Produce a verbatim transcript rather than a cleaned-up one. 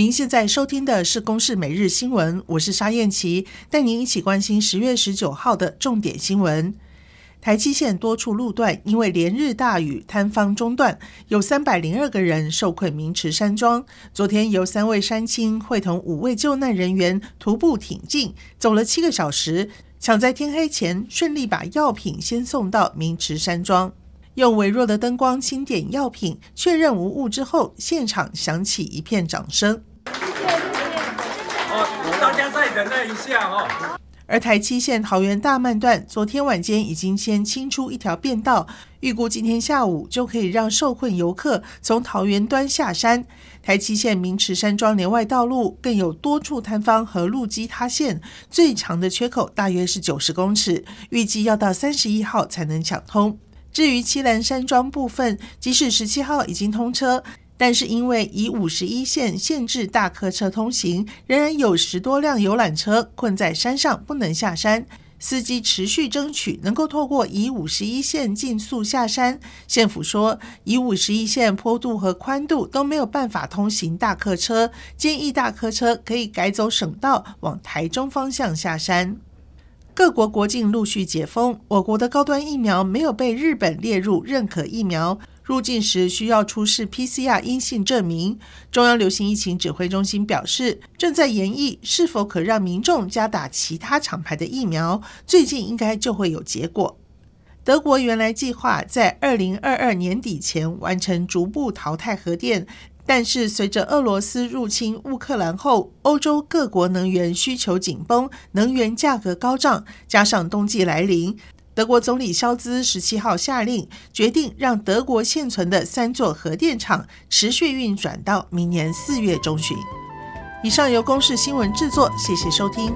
您现在收听的是《公视每日新闻》，我是沙燕琪，带您一起关心十月十九号的重点新闻。台七线多处路段因为连日大雨坍方中断，有三百零二个人受困明池山庄。昨天由三位山青会同五位救难人员徒步挺进，走了七个小时，抢在天黑前顺利把药品先送到明池山庄。用微弱的灯光清点药品，确认无误之后，现场响起一片掌声。哦，大家再忍耐一下哦。而台七线桃园大慢段昨天晚间已经先清出一条便道，预估今天下午就可以让受困游客从桃园端下山。台七线明池山庄连外道路更有多处坍方和路基塌陷，最长的缺口大约是九十公尺，预计要到三十一号才能抢通。至于七兰山庄部分，即使十七号已经通车，但是因为以五十一线限制大客车通行，仍然有十多辆游览车困在山上不能下山。司机持续争取能够透过以五十一线竞速下山。县府说，以五十一线坡度和宽度都没有办法通行大客车，建议大客车可以改走省道往台中方向下山。各国国境陆续解封，我国的高端疫苗没有被日本列入认可疫苗，入境时需要出示 P C R 阴性证明。中央流行疫情指挥中心表示，正在研议是否可让民众加打其他厂牌的疫苗，最近应该就会有结果。德国原来计划在二零二二年底前完成逐步淘汰核电，但是随着俄罗斯入侵乌克兰后，欧洲各国能源需求紧绷，能源价格高涨，加上冬季来临，德国总理肖兹十七号下令，决定让德国现存的三座核电厂持续运转到明年四月中旬。以上由公视新闻制作，谢谢收听。